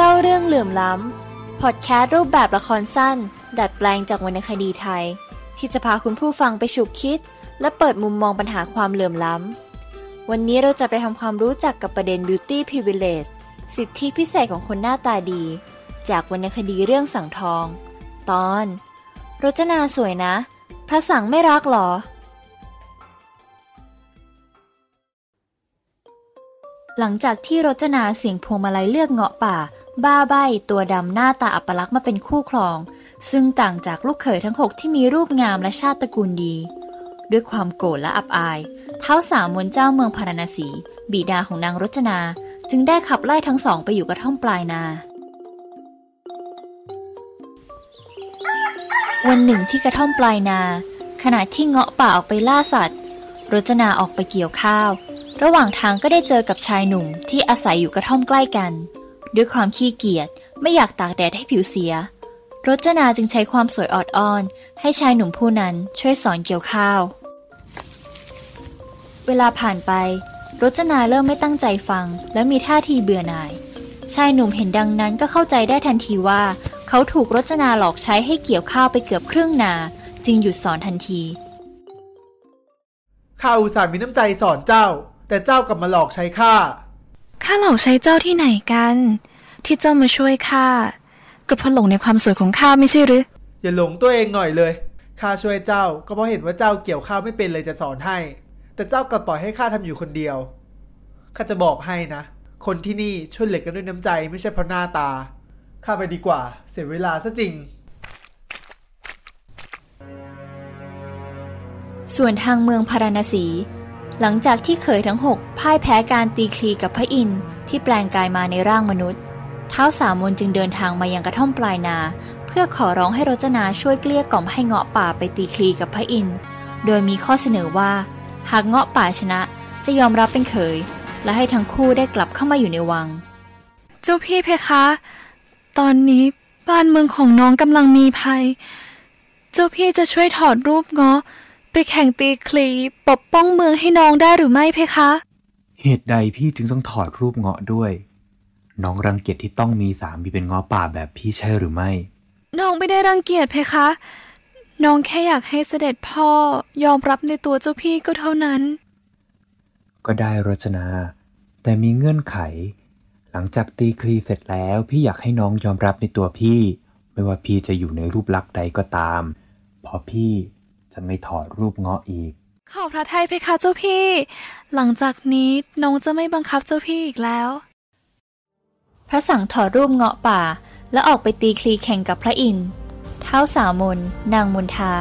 เล่าเรื่องเหลื่อมล้ำพอดแคสต์รูปแบบละครสั้นดัดแปลงจากวรรณคดีไทยที่จะพาคุณผู้ฟังไปฉุกคิดและเปิดมุมมองปัญหาความเหลื่อมล้ำวันนี้เราจะไปทำความรู้จักกับประเด็น Beauty Privilege สิทธิพิเศษของคนหน้าตาดีจากวรรณคดีเรื่องสังทองตอนรจนาสวยนะพระสังไม่รักหรอหลังจากที่รจนาเสียงพวงมาลัยเลือกเงาะป่าบ้าใบ้ตัวดำหน้าตาอัปลักษณ์มาเป็นคู่ครองซึ่งต่างจากลูกเขยทั้ง6ที่มีรูปงามและชาติตระกูลดีด้วยความโกรธและอับอายเท้าสามมนเจ้าเมืองพาราณสีบิดาของนางรจนาจึงได้ขับไล่ทั้งสองไปอยู่กระท่อมปลายนาวันหนึ่งที่กระท่อมปลายนาขณะที่เงาะป่าออกไปล่าสัตว์รจนาออกไปเกี่ยวข้าวระหว่างทางก็ได้เจอกับชายหนุ่มที่อาศัยอยู่กระท่อมใกล้กันด้วยความขี้เกียจไม่อยากตากแดดให้ผิวเสียรจนาจึงใช้ความสวยออดอ้อนให้ชายหนุ่มผู้นั้นช่วยสอนเกี่ยวข้าวเวลาผ่านไปรจนาเริ่มไม่ตั้งใจฟังและมีท่าทีเบื่อหน่ายชายหนุ่มเห็นดังนั้นก็เข้าใจได้ทันทีว่าเขาถูกรจนาหลอกใช้ให้เกี่ยวข้าวไปเกือบครึ่งนาจึงหยุดสอนทันทีข้าอุตส่าห์มีน้ำใจสอนเจ้าแต่เจ้ากลับมาหลอกใช้ข้าหลอกใช้เจ้าที่ไหนกันที่เจ้ามาช่วยข้ากระพหลงในความสวยของข้าไม่ใช่หรืออย่าหลงตัวเองหน่อยเลยข้าช่วยเจ้าก็เพราะเห็นว่าเจ้าเกี่ยวข้าวไม่เป็นเลยจะสอนให้แต่เจ้ากลับปล่อยให้ข้าทำอยู่คนเดียวข้าจะบอกให้นะคนที่นี่ช่วยเหลือกันด้วยน้ำใจไม่ใช่เพราะหน้าตาข้าไปดีกว่าเสียเวลาซะจริงส่วนทางเมืองพาราณสีหลังจากที่เขยทั้ง6พ่ายแพ้การตีคลีกับพระอินทร์ที่แปลงกายมาในร่างมนุษย์ท้าวสามมนจึงเดินทางมายังกระท่อมปลายนาเพื่อขอร้องให้รจนาช่วยเกลี้ยกล่อมให้เงาะป่าไปตีคลีกับพระอินทร์โดยมีข้อเสนอว่าหากเงาะป่าชนะจะยอมรับเป็นเขยและให้ทั้งคู่ได้กลับเข้ามาอยู่ในวังเจ้าพี่เพคะตอนนี้บ้านเมืองของน้องกำลังมีภัยเจ้าพี่จะช่วยถอดรูปเงาะไปแข่งตีคลีปกป้องเมืองให้น้องได้หรือไม่เพคะเหตุใดพี่จึงต้องถอดรูปเงาะด้วยน้องรังเกียจที่ต้องมีสามีเป็นเงาะป่าแบบพี่ใช่หรือไม่น้องไม่ได้รังเกียจเพคะน้องแค่อยากให้เสด็จพ่อยอมรับในตัวเจ้าพี่ก็เท่านั้นก็ได้รจนาแต่มีเงื่อนไขหลังจากตีคลีเสร็จแล้วพี่อยากให้น้องยอมรับในตัวพี่ไม่ว่าพี่จะอยู่ในรูปลักษณ์ใดก็ตามเพราะพี่จะไม่ถอดรูปเงาะอีกขอพระทัยเพคะเจ้าพี่หลังจากนี้น้องจะไม่บังคับเจ้าพี่อีกแล้วพระสังถอดรูปเงาะป่าและออกไปตีคลีแข่งกับพระอินทร์ท้าวสามนนางมณฑา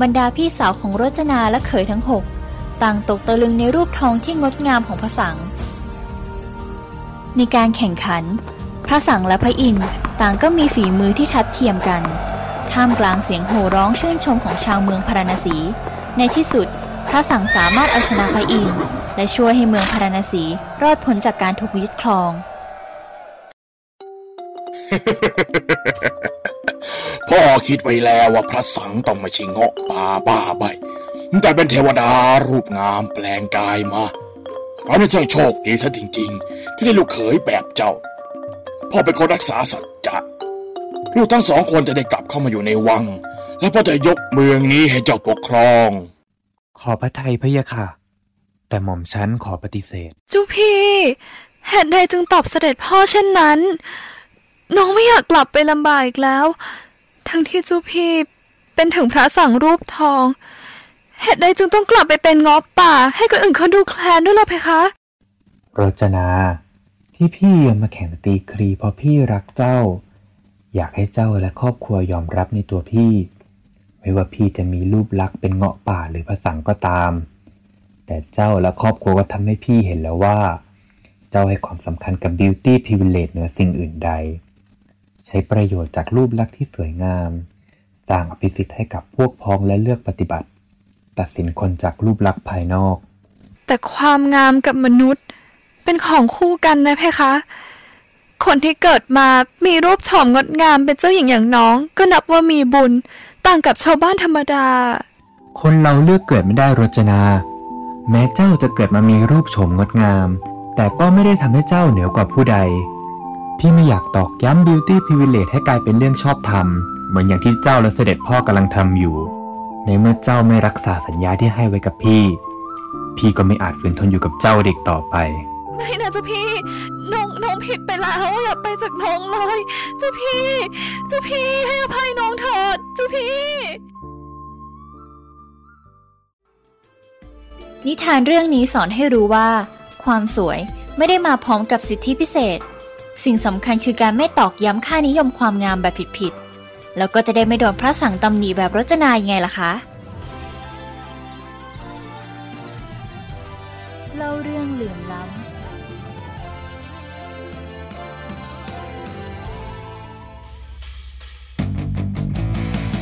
บรรดาพี่สาวของรจนาและเขยทั้ง6ต่างตกตะลึงในรูปทองที่งดงามของพระสังในการแข่งขันพระสังและพระอินทร์ต่างก็มีฝีมือที่ทัดเทียมกันท่ามกลางเสียงโห่ร้องชื่นชมของชาวเมืองพาราณสีในที่สุดพระสังสามารถเอาชนะพระอินทร์และช่วยให้เมืองพาราณสีรอดพ้นจากการถูกยึดครองพ่อคิดไว้แล้วว่าพระสังต้องไม่ใช่เงาะป่าบ้าใบแต่เป็นเทวดารูปงามแปลงกายมาเราเนี่ยช่างโชคดีซะจริงๆที่ได้ลูกเขยแบบเจ้าพ่อเป็นคนรักษาสัจจะลูกทั้งสองคนจะได้กลับเข้ามาอยู่ในวังและพ่อจะยกเมืองนี้ให้เจ้าปกครองขอพระทัยพะยะค่ะแต่หม่อมฉันขอปฏิเสธเจ้าพี่เหตุใดจึงตอบเสด็จพ่อเช่นนั้นน้องไม่อยากกลับไปลำบากอีกแล้วทั้งที่เจ้าพี่เป็นถึงพระสังรูปทองเหตุใดจึงต้องกลับไปเป็นเงาะป่าให้คนอื่นเขาดูแคลนด้วยล่ะเพคะรจนาที่พี่ยังมาแข่งตีคลีเพราะพี่รักเจ้าอยากให้เจ้าและครอบครัวยอมรับในตัวพี่ไม่ว่าพี่จะมีรูปลักษณ์เป็นเงาะป่าหรือพระสังก็ตาม แต่เจ้าและครอบครัวก็ทำให้พี่เห็นแล้วว่าเจ้าให้ความสำคัญกับ Beauty Privilege เหนือสิ่งอื่นใดใช้ประโยชน์จากรูปลักษณ์ที่สวยงามสร้างอภิสิทธิ์ให้กับพวกพ้องและเลือกปฏิบัติตัดสินคนจากรูปลักษณ์ภายนอกแต่ความงามกับมนุษย์เป็นของคู่กันนะเพคะคนที่เกิดมามีรูปโฉมงดงามเป็นเจ้าหญิงอย่างน้องก็นับว่ามีบุญต่างกับชาวบ้านธรรมดาคนเราเลือกเกิดไม่ได้รจนาแม้เจ้าจะเกิดมามีรูปโฉมงดงามแต่ก็ไม่ได้ทำให้เจ้าเหนือกว่าผู้ใดพี่ไม่อยากตอกย้ำ Beauty Privilege ให้กลายเป็นเรื่องชอบธรรมเหมือนอย่างที่เจ้าและเสด็จพ่อกำลังทำอยู่ในเมื่อเจ้าไม่รักษาสัญญาที่ให้ไว้กับพี่ก็ไม่อาจฝืนทนอยู่กับเจ้าเด็กต่อไปไม่นะเจ้าพี่น้องผิดไปแล้วอย่าไปจากน้องเลยเจ้าพี่ให้อภัยน้องเถิดเจ้าพี่นิทานเรื่องนี้สอนให้รู้ว่าความสวยไม่ได้มาพร้อมกับสิทธิพิเศษสิ่งสำคัญคือการไม่ตอกย้ำค่านิยมความงามแบบผิดๆแล้วก็จะได้ไม่โดนพระสั่งตำหนิแบบรจนายังไงล่ะคะเล่าเรื่องเหลื่อมล้ำ